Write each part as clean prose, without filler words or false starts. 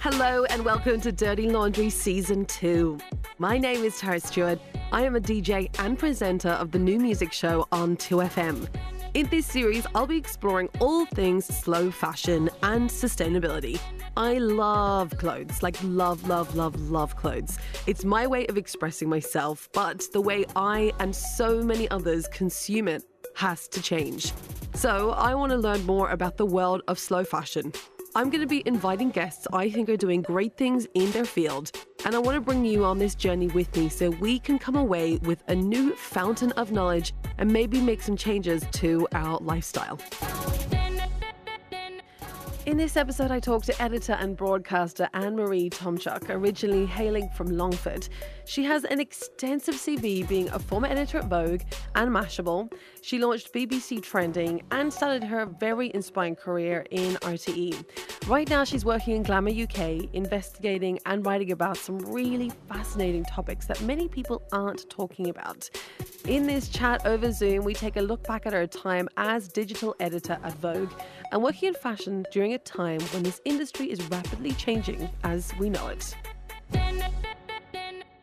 Hello and welcome to Dirty Laundry Season 2. My name is Tara Stewart. I am a DJ and presenter of the new music show on 2FM. In this series, I'll be exploring all things slow fashion and sustainability. I love clothes, like love clothes. It's my way of expressing myself, but the way I and so many others consume it has to change. So I want to learn more about the world of slow fashion. I'm going to be inviting guests I think are doing great things in their field, and I want to bring you on this journey with me so we can come away with a new fountain of knowledge and maybe make some changes to our lifestyle. In this episode, I talked to editor and broadcaster Anne-Marie Tomchuk, originally hailing from Longford. She has an extensive CV, being a former editor at Vogue and Mashable. She launched BBC Trending and started her very inspiring career in RTE. Right now, she's working in Glamour UK, investigating and writing about some really fascinating topics that many people aren't talking about. In this chat over Zoom, we take a look back at her time as digital editor at Vogue and working in fashion during a time when this industry is rapidly changing as we know it.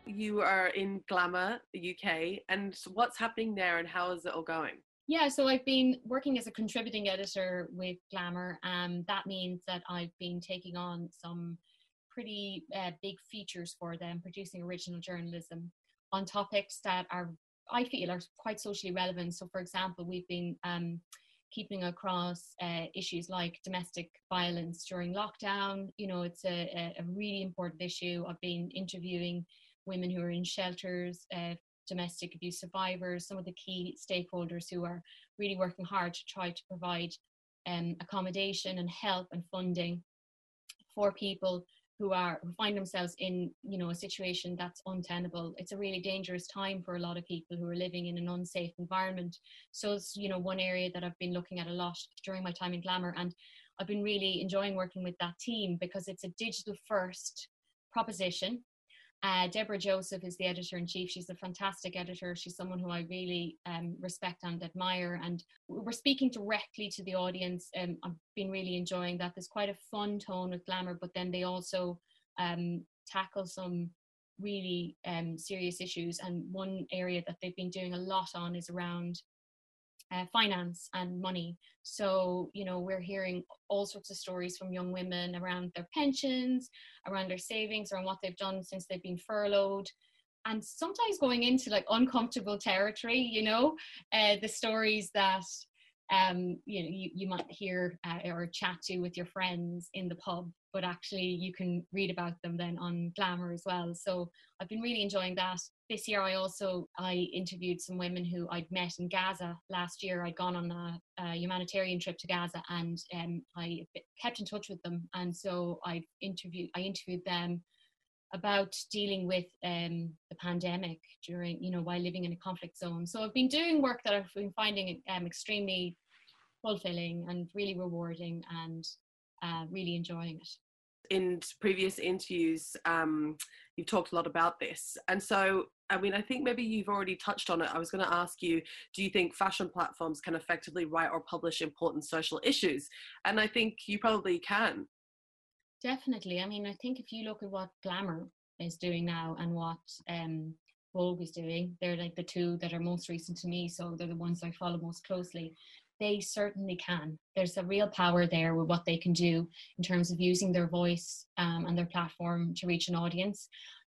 You are in Glamour UK, and so what's happening there and how is it all going? Yeah, so I've been working as a contributing editor with Glamour, and that means that I've been taking on some pretty big features for them, producing original journalism on topics that are, I feel, are quite socially relevant. So for example, we've been keeping across issues like domestic violence during lockdown. You know, it's a really important issue. I've been interviewing women who are in shelters, domestic abuse survivors, some of the key stakeholders who are really working hard to try to provide accommodation and help and funding for people who find themselves in, you know, a situation that's untenable. It's a really dangerous time for a lot of people who are living in an unsafe environment. So it's, you know, one area that I've been looking at a lot during my time in Glamour, and I've been really enjoying working with that team because it's a digital first proposition. Deborah Joseph is the editor-in-chief. She's a fantastic editor. She's someone who I really respect and admire, and we're speaking directly to the audience. I've been really enjoying that. There's quite a fun tone with Glamour, but then they also tackle some really serious issues, and one area that they've been doing a lot on is around finance and money. So, you know, we're hearing all sorts of stories from young women around their pensions, around their savings, around what they've done since they've been furloughed, and sometimes going into like uncomfortable territory. You know, the stories that you know, you might hear or chat to with your friends in the pub, but actually you can read about them then on Glamour as well. So I've been really enjoying that. This year I interviewed some women who I'd met in Gaza. Last year I'd gone on a humanitarian trip to Gaza, and I kept in touch with them, and so I interviewed them about dealing with the pandemic during, you know, while living in a conflict zone. So I've been doing work that I've been finding extremely fulfilling and really rewarding, and really enjoying it. In previous interviews, you've talked a lot about this, and so I mean, I think maybe you've already touched on it. I was going to ask you, do you think fashion platforms can effectively write or publish important social issues? And I think you probably can. Definitely. I mean, I think if you look at what Glamour is doing now and what Vogue is doing, they're like the two that are most recent to me, so they're the ones I follow most closely. They certainly can. There's a real power there with what they can do in terms of using their voice and their platform to reach an audience.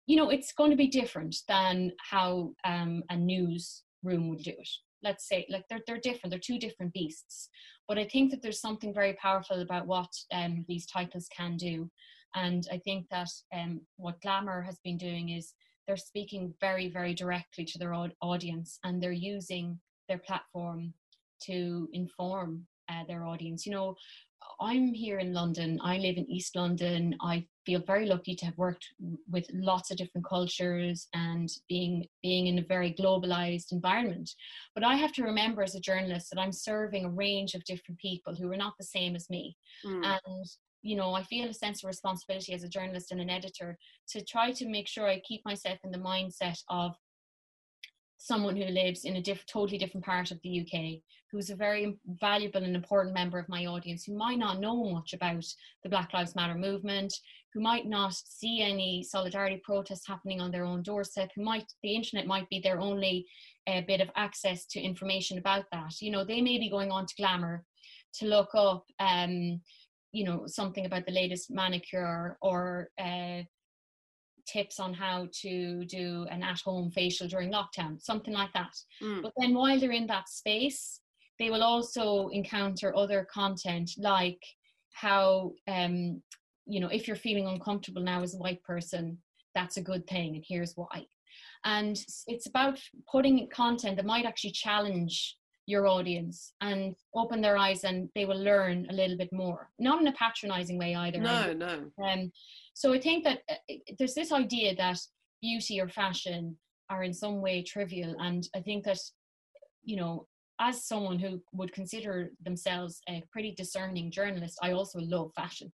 You know, it's going to be different than how a newsroom would do it. Let's say, like, they're different. They're two different beasts. But I think that there's something very powerful about what these titles can do. And I think that what Glamour has been doing is they're speaking very, very directly to their audience, and they're using their platform to inform their audience. You know, I'm here in London. I live in East London. I feel very lucky to have worked with lots of different cultures and being in a very globalized environment. But I have to remember as a journalist that I'm serving a range of different people who are not the same as me. Mm. And, you know, I feel a sense of responsibility as a journalist and an editor to try to make sure I keep myself in the mindset of someone who lives in a totally different part of the UK, who's a very valuable and important member of my audience, who might not know much about the Black Lives Matter movement, who might not see any solidarity protests happening on their own doorstep, who might, the internet might be their only bit of access to information about that. You know, they may be going on to Glamour to look up, you know, something about the latest manicure, or tips on how to do an at-home facial during lockdown, something like that. But then while they're in that space, they will also encounter other content, like how, you know, if you're feeling uncomfortable now as a white person, that's a good thing, and here's why. And it's about putting content that might actually challenge your audience and open their eyes, and they will learn a little bit more, not in a patronizing way either. So I think that there's this idea that beauty or fashion are in some way trivial, and I think that, you know, as someone who would consider themselves a pretty discerning journalist, I also love fashion.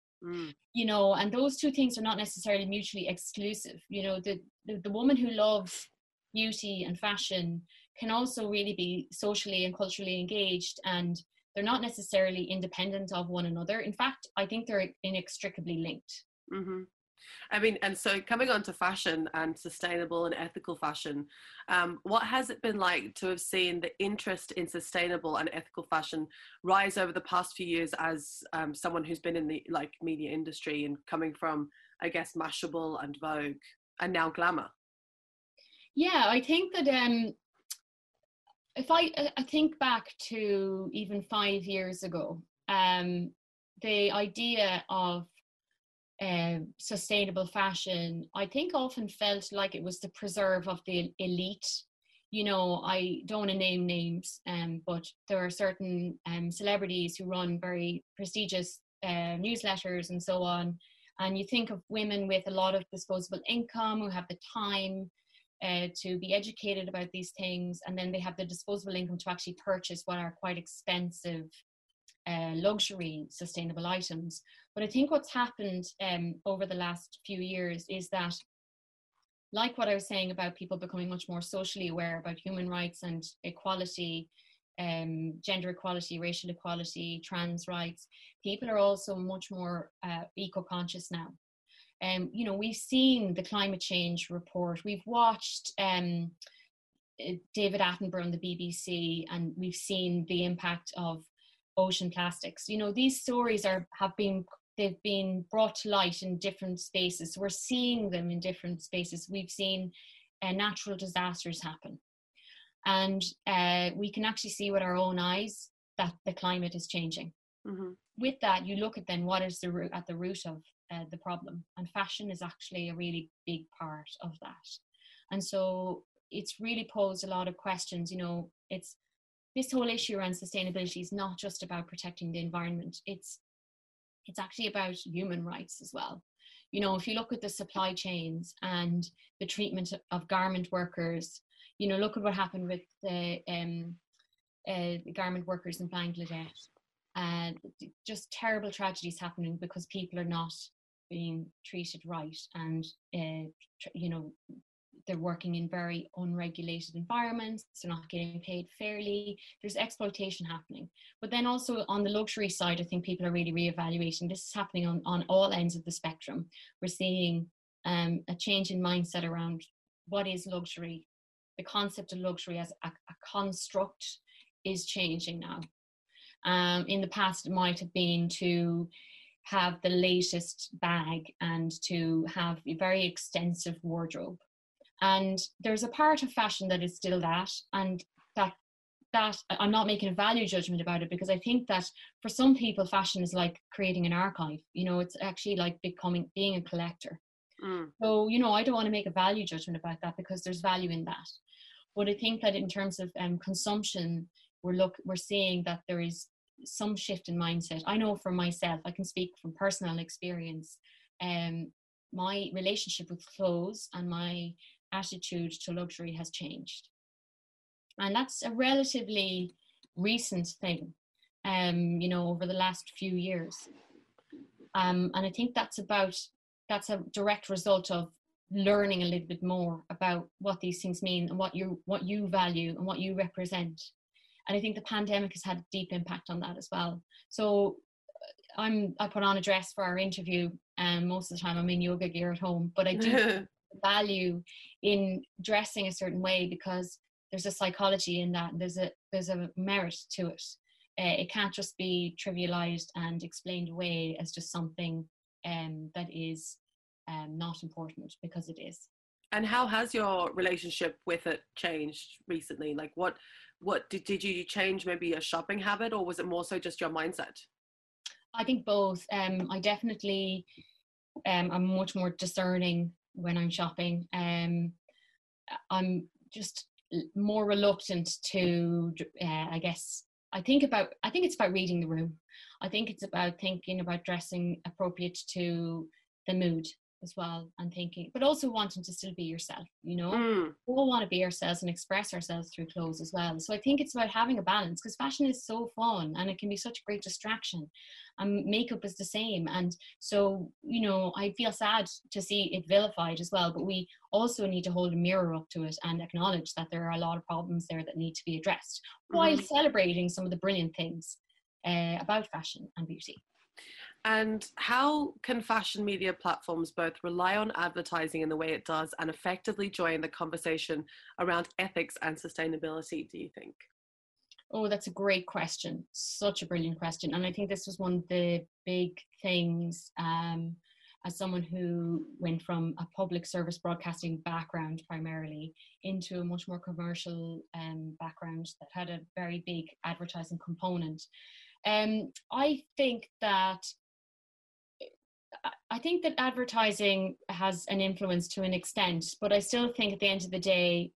You know, and those two things are not necessarily mutually exclusive. You know, the woman who loves beauty and fashion can also really be socially and culturally engaged, and they're not necessarily independent of one another. In fact, I think they're inextricably linked. I mean, and so coming on to fashion and sustainable and ethical fashion, what has it been like to have seen the interest in sustainable and ethical fashion rise over the past few years as someone who's been in the media industry and coming from, I guess, Mashable and Vogue and now Glamour? Yeah, I think that if I think back to even 5 years ago, the idea of sustainable fashion, I think, often felt like it was the preserve of the elite. You know, I don't want to name names, but there are certain celebrities who run very prestigious newsletters and so on. And you think of women with a lot of disposable income who have the time to be educated about these things, and then they have the disposable income to actually purchase what are quite expensive luxury sustainable items. But I think what's happened over the last few years is that, like what I was saying about people becoming much more socially aware about human rights and equality, gender equality, racial equality, trans rights, people are also much more eco-conscious now. You know, we've seen the climate change report, we've watched David Attenborough on the BBC, and we've seen the impact of ocean plastics. You know, these stories are, they've been brought to light in different spaces. We're seeing them in different spaces. We've seen natural disasters happen. And we can actually see with our own eyes that the climate is changing. With that, you look at then what is at the root of the problem, and fashion is actually a really big part of that. And so it's really posed a lot of questions. You know, it's this whole issue around sustainability is not just about protecting the environment, it's actually about human rights as well. You know, if you look at the supply chains and the treatment of garment workers, you know, look at what happened with the garment workers in Bangladesh, and just terrible tragedies happening because people are not being treated right, and you know, they're working in very unregulated environments, they're not getting paid fairly, there's exploitation happening. But then also on the luxury side, I think people are really reevaluating. This is happening on all ends of the spectrum. We're seeing a change in mindset around what is luxury. The concept of luxury as a construct is changing now. In the past, it might have been to have the latest bag and to have a very extensive wardrobe. And there's a part of fashion that is still that, and that I'm not making a value judgment about it, because I think that for some people, fashion is like creating an archive. You know, it's actually like being a collector. So, you know, I don't want to make a value judgment about that, because there's value in that. But I think that in terms of consumption, we're seeing that there is some shift in mindset. I know for myself, I can speak from personal experience. My relationship with clothes and my attitude to luxury has changed. And that's a relatively recent thing, you know, over the last few years. And I think that's a direct result of learning a little bit more about what these things mean and what you value and what you represent. And I think the pandemic has had a deep impact on that as well. So I put on a dress for our interview, and most of the time I'm in yoga gear at home, but I do value in dressing a certain way because there's a psychology in that. There's a merit to it. It can't just be trivialized and explained away as just something that is not important, because it is. And how has your relationship with it changed recently? Like what did you change maybe a shopping habit, or was it more so just your mindset? I think both. I definitely I'm much more discerning when I'm shopping. I'm just more reluctant to I think it's about reading the room. I think it's about thinking about dressing appropriate to the mood as well, and thinking, but also wanting to still be yourself, you know. We all want to be ourselves and express ourselves through clothes as well. So I think it's about having a balance, because fashion is so fun and it can be such a great distraction, and makeup is the same. And so, you know, I feel sad to see it vilified as well, but we also need to hold a mirror up to it and acknowledge that there are a lot of problems there that need to be addressed, while celebrating some of the brilliant things about fashion and beauty. And how can fashion media platforms both rely on advertising in the way it does and effectively join the conversation around ethics and sustainability, do you think? Oh, that's a great question. Such a brilliant question. And I think this was one of the big things as someone who went from a public service broadcasting background primarily into a much more commercial background that had a very big advertising component. I think that advertising has an influence to an extent, but I still think at the end of the day,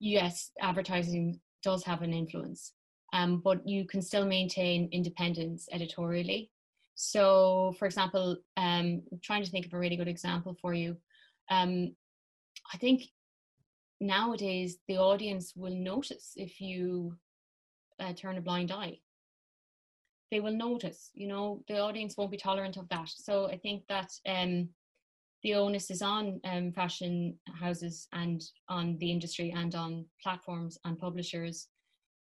yes, advertising does have an influence, but you can still maintain independence editorially. So, for example, I'm trying to think of a really good example for you. I think nowadays the audience will notice if you turn a blind eye. They will notice, you know, the audience won't be tolerant of that. So I think that the onus is on fashion houses and on the industry and on platforms and publishers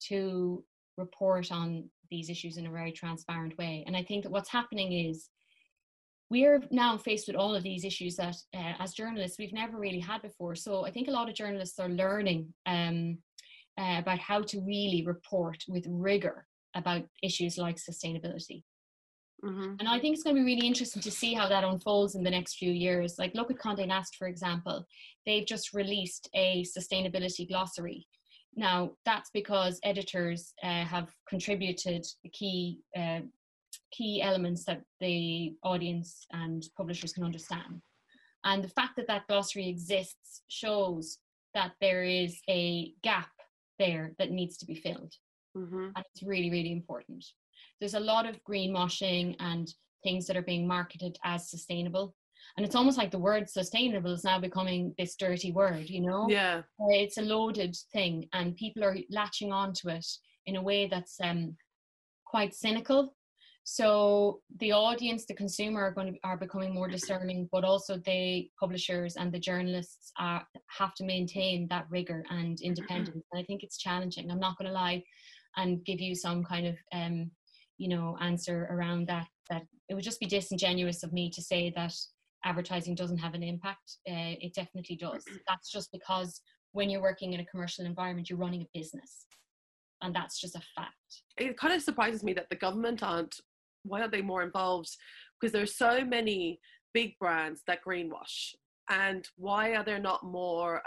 to report on these issues in a very transparent way. And I think that what's happening is we're now faced with all of these issues that as journalists, we've never really had before. So I think a lot of journalists are learning about how to really report with rigor about issues like sustainability. And I think it's going to be really interesting to see how that unfolds in the next few years. Like, look at Condé Nast, for example. They've just released a sustainability glossary. Now, that's because editors have contributed the key elements that the audience and publishers can understand. And the fact that that glossary exists shows that there is a gap there that needs to be filled. And it's really, really important. There's a lot of greenwashing and things that are being marketed as sustainable. And it's almost like the word sustainable is now becoming this dirty word, you know? Yeah. It's a loaded thing, and people are latching onto it in a way that's quite cynical. So the audience, the consumer are becoming more discerning, but also the publishers and the journalists have to maintain that rigor and independence. And I think it's challenging. I'm not going to lie and give you some kind of, answer around that, that it would just be disingenuous of me to say that advertising doesn't have an impact. It definitely does. That's just because when you're working in a commercial environment, you're running a business. And that's just a fact. It kind of surprises me that the government why aren't they more involved? Because there are so many big brands that greenwash. And why are there not more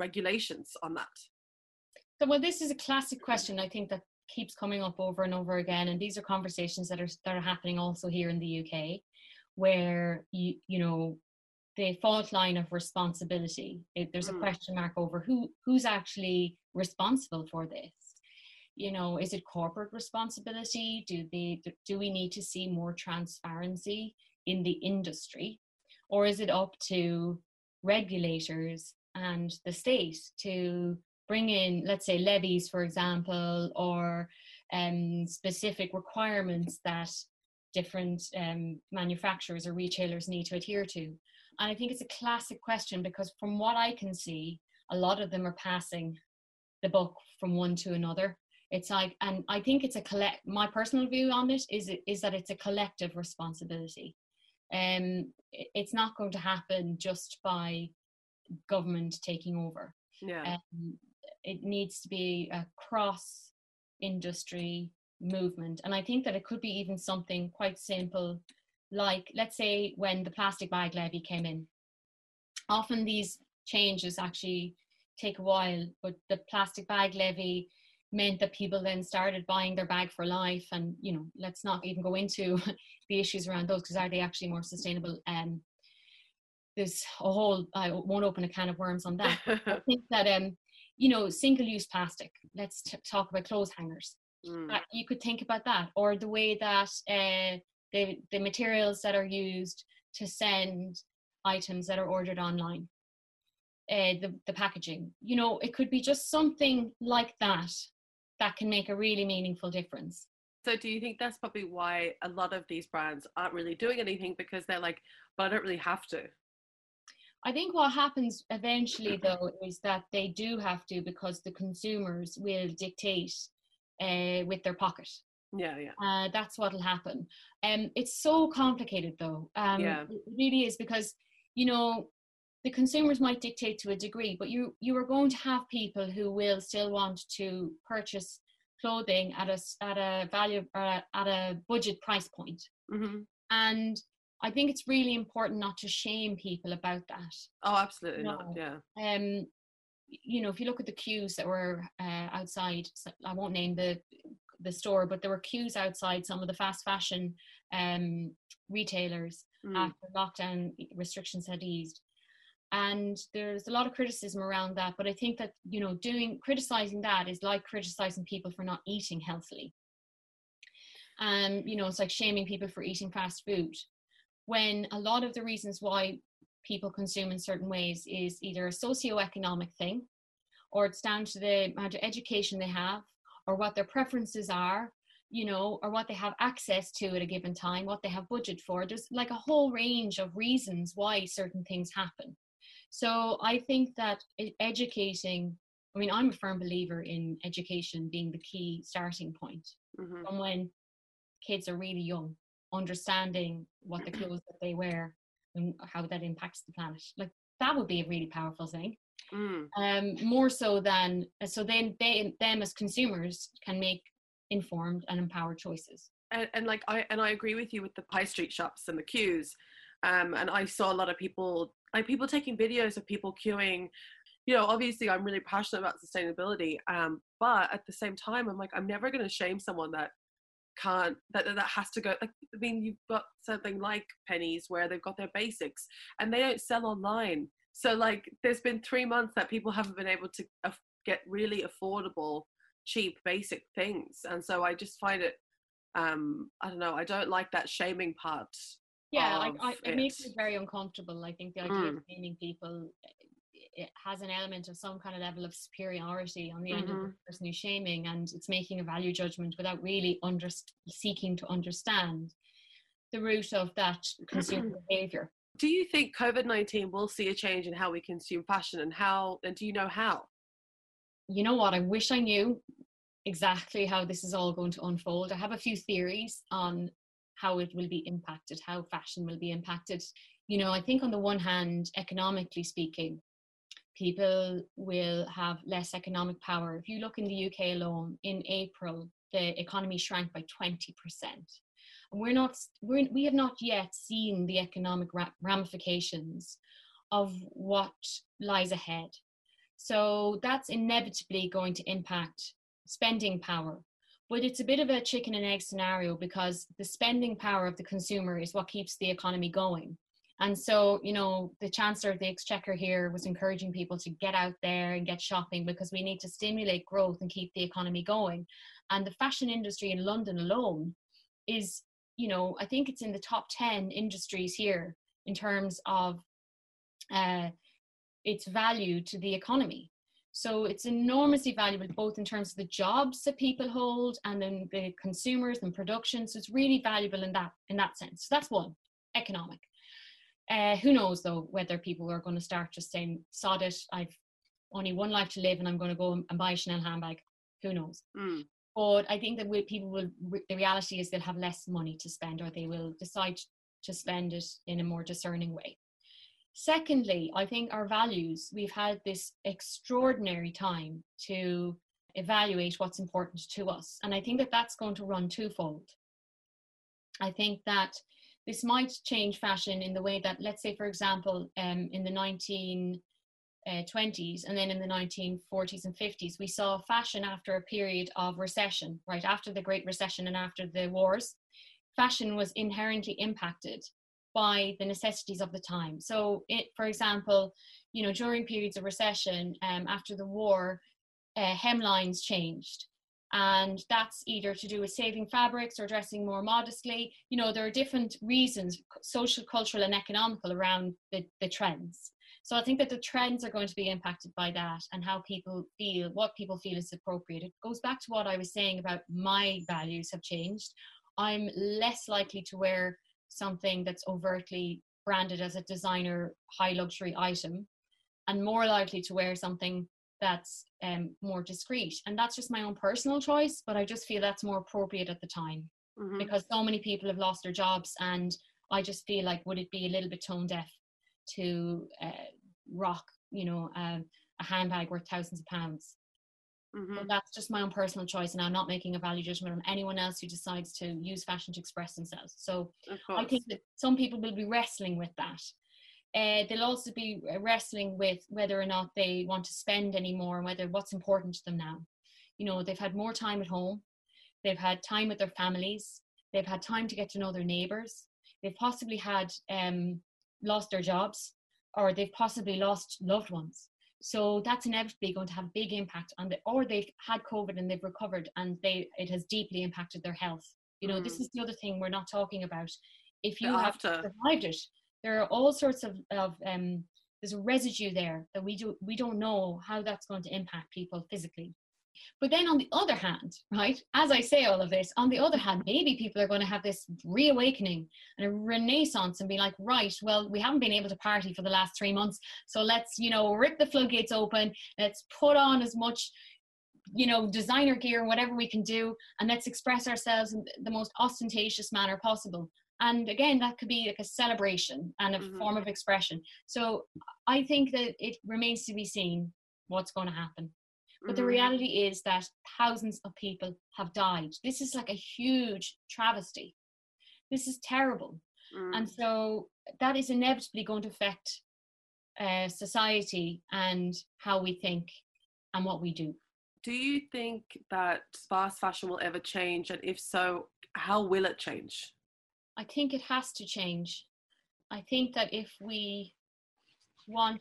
regulations on that? So, well, this is a classic question, I think, that keeps coming up over and over again. And these are conversations that are happening also here in the UK, where, you know, the fault line of responsibility, there's a question mark over who's actually responsible for this. You know, is it corporate responsibility? Do we need to see more transparency in the industry? Or is it up to regulators and the state to bring in, let's say, levies, for example, or specific requirements that different manufacturers or retailers need to adhere to. And I think it's a classic question, because from what I can see, a lot of them are passing the buck from one to another. It's like, and I think it's a my personal view on it is that it's a collective responsibility. It's not going to happen just by government taking over. Yeah. It needs to be a cross industry movement. And I think that it could be even something quite simple, like, let's say when the plastic bag levy came in, often these changes actually take a while, but the plastic bag levy meant that people then started buying their bag for life. And, you know, let's not even go into the issues around those, because are they actually more sustainable? There's a whole, I won't open a can of worms on that. I think that, you know, single-use plastic, let's talk about clothes hangers. You could think about that, or the way that the materials that are used to send items that are ordered online. The packaging, you know, it could be just something like that that can make a really meaningful difference. So do you think that's probably why a lot of these brands aren't really doing anything, because they're like, but I don't really have to? I think what happens eventually though is that they do have to, because the consumers will dictate with their pocket. Yeah. That's what'll happen. It's so complicated though. It really is, because, you know, the consumers might dictate to a degree, but you are going to have people who will still want to purchase clothing at a value, at a budget price point. Mm-hmm. And I think it's really important not to shame people about that. Oh, absolutely not. Yeah. You know, if you look at the queues that were outside, I won't name the store, but there were queues outside some of the fast fashion retailers after lockdown restrictions had eased. And there's a lot of criticism around that, but I think that, you know, criticizing that is like criticizing people for not eating healthily. You know, it's like shaming people for eating fast food, when a lot of the reasons why people consume in certain ways is either a socioeconomic thing, or it's down to the amount of education they have, or what their preferences are, you know, or what they have access to at a given time, what they have budget for. There's like a whole range of reasons why certain things happen. So I think that educating, I mean, I'm a firm believer in education being the key starting point. Mm-hmm. From when kids are really young, understanding what the clothes that they wear and how that impacts the planet. Like, that would be a really powerful thing. More so than, so then them as consumers can make informed and empowered choices. And I agree with you with the high street shops and the queues. And I saw a lot of people taking videos of people queuing. You know, obviously I'm really passionate about sustainability, but at the same time, I'm like, I'm never going to shame someone that can't, that has to go. Like, I mean, you've got something like Pennies where they've got their basics and they don't sell online. So like, there's been 3 months that people haven't been able to get really affordable, cheap, basic things. And so I just find it, I don't know, I don't like that shaming part. Yeah, like it makes me very uncomfortable. I think the idea of shaming people, it has an element of some kind of level of superiority on the end of the person who's shaming, and it's making a value judgment without really seeking to understand the root of that consumer behaviour. Do you think COVID-19 will see a change in how we consume fashion, and do you know how? You know what, I wish I knew exactly how this is all going to unfold. I have a few theories on how it will be impacted, how fashion will be impacted. You know, I think on the one hand, economically speaking, people will have less economic power. If you look in the UK alone, in April, the economy shrank by 20%. And we have not yet seen the economic ramifications of what lies ahead. So that's inevitably going to impact spending power. But it's a bit of a chicken and egg scenario, because the spending power of the consumer is what keeps the economy going. And so, you know, the Chancellor of the Exchequer here was encouraging people to get out there and get shopping, because we need to stimulate growth and keep the economy going. And the fashion industry in London alone is, you know, I think it's in the top 10 industries here in terms of its value to the economy. So it's enormously valuable, both in terms of the jobs that people hold and then the consumers and production. So it's really valuable in that sense. So that's one, economic. Who knows, though, whether people are going to start just saying, sod it, I've only one life to live and I'm going to go and buy a Chanel handbag. Who knows? Mm. But I think that the reality is they'll have less money to spend, or they will decide to spend it in a more discerning way. Secondly, I think our values, we've had this extraordinary time to evaluate what's important to us. And I think that that's going to run twofold. I think that this might change fashion in the way that, let's say, for example, in the 1920s and then in the 1940s and 50s, we saw fashion after a period of recession, right? After the Great Recession and after the wars, fashion was inherently impacted by the necessities of the time. So, for example, you know, during periods of recession, after the war, hemlines changed. And that's either to do with saving fabrics or dressing more modestly. You know, there are different reasons, social, cultural and economical, around the trends. So I think that the trends are going to be impacted by that and how people feel, what people feel is appropriate. It goes back to what I was saying about my values have changed. I'm less likely to wear something that's overtly branded as a designer high luxury item, and more likely to wear something that's more discreet. And that's just my own personal choice, but I just feel that's more appropriate at the time, mm-hmm. because so many people have lost their jobs, and I just feel like, would it be a little bit tone deaf to rock, you know, a handbag worth thousands of pounds? Mm-hmm. But that's just my own personal choice, and I'm not making a value judgment on anyone else who decides to use fashion to express themselves. So I think that some people will be wrestling with that. They'll also be wrestling with whether or not they want to spend anymore, and whether what's important to them now. You know, they've had more time at home, they've had time with their families, they've had time to get to know their neighbours, they've possibly had lost their jobs, or they've possibly lost loved ones. So that's inevitably going to have a big impact on or they've had COVID and they've recovered, and it has deeply impacted their health. You know, this is the other thing we're not talking about. If you have survived it, there are all sorts of there's a residue there that we don't know how that's going to impact people physically. But then on the other hand, right, as I say all of this, on the other hand, maybe people are going to have this reawakening and a renaissance and be like, right, well, we haven't been able to party for the last 3 months. So let's, you know, rip the floodgates open. Let's put on as much, you know, designer gear and whatever we can do. And let's express ourselves in the most ostentatious manner possible. And again, that could be like a celebration and a form of expression. So I think that it remains to be seen what's going to happen. But the reality is that thousands of people have died. This is like a huge travesty. This is terrible. And so that is inevitably going to affect society and how we think and what we do. Do you think that fast fashion will ever change? And if so, how will it change? I think it has to change. I think that if we love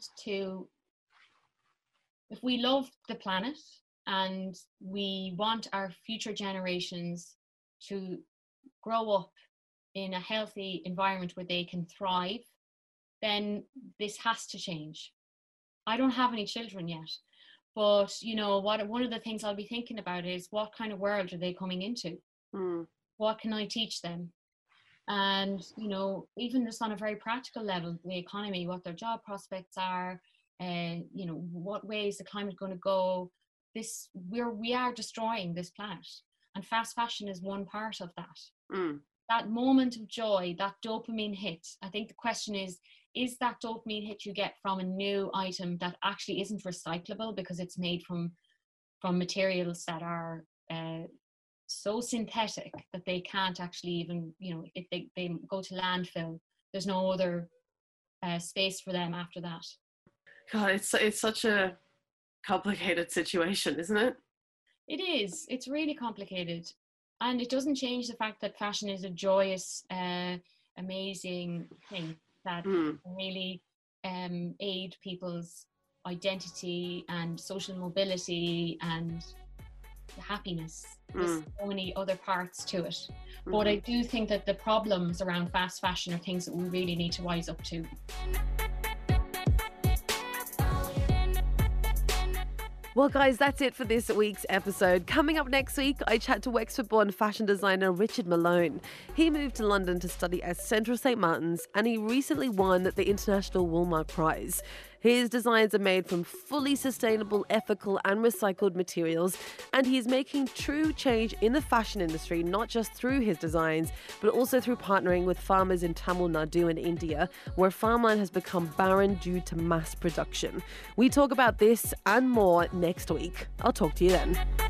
the planet and we want our future generations to grow up in a healthy environment where they can thrive, then this has to change. I don't have any children yet, but you know, one of the things I'll be thinking about is, what kind of world are they coming into? What can I teach them? And, you know, even just on a very practical level, the economy, what their job prospects are, you know, what way is the climate going to go? We are destroying this planet, and fast fashion is one part of that. That moment of joy, that dopamine hit. I think the question is that dopamine hit you get from a new item that actually isn't recyclable, because it's made from materials that are so synthetic that they can't actually even, you know, if they go to landfill, there's no other space for them after that. God, it's such a complicated situation, isn't it? It is. It's really complicated. And it doesn't change the fact that fashion is a joyous, amazing thing that can really aid people's identity and social mobility and happiness. There's so many other parts to it. But I do think that the problems around fast fashion are things that we really need to wise up to. Well, guys, that's it for this week's episode. Coming up next week, I chat to Wexford-born fashion designer Richard Malone. He moved to London to study at Central St. Martin's, and he recently won the International Woolmark Prize. His designs are made from fully sustainable, ethical and recycled materials, and he's making true change in the fashion industry, not just through his designs, but also through partnering with farmers in Tamil Nadu and India, where farmland has become barren due to mass production. We talk about this and more next week. I'll talk to you then.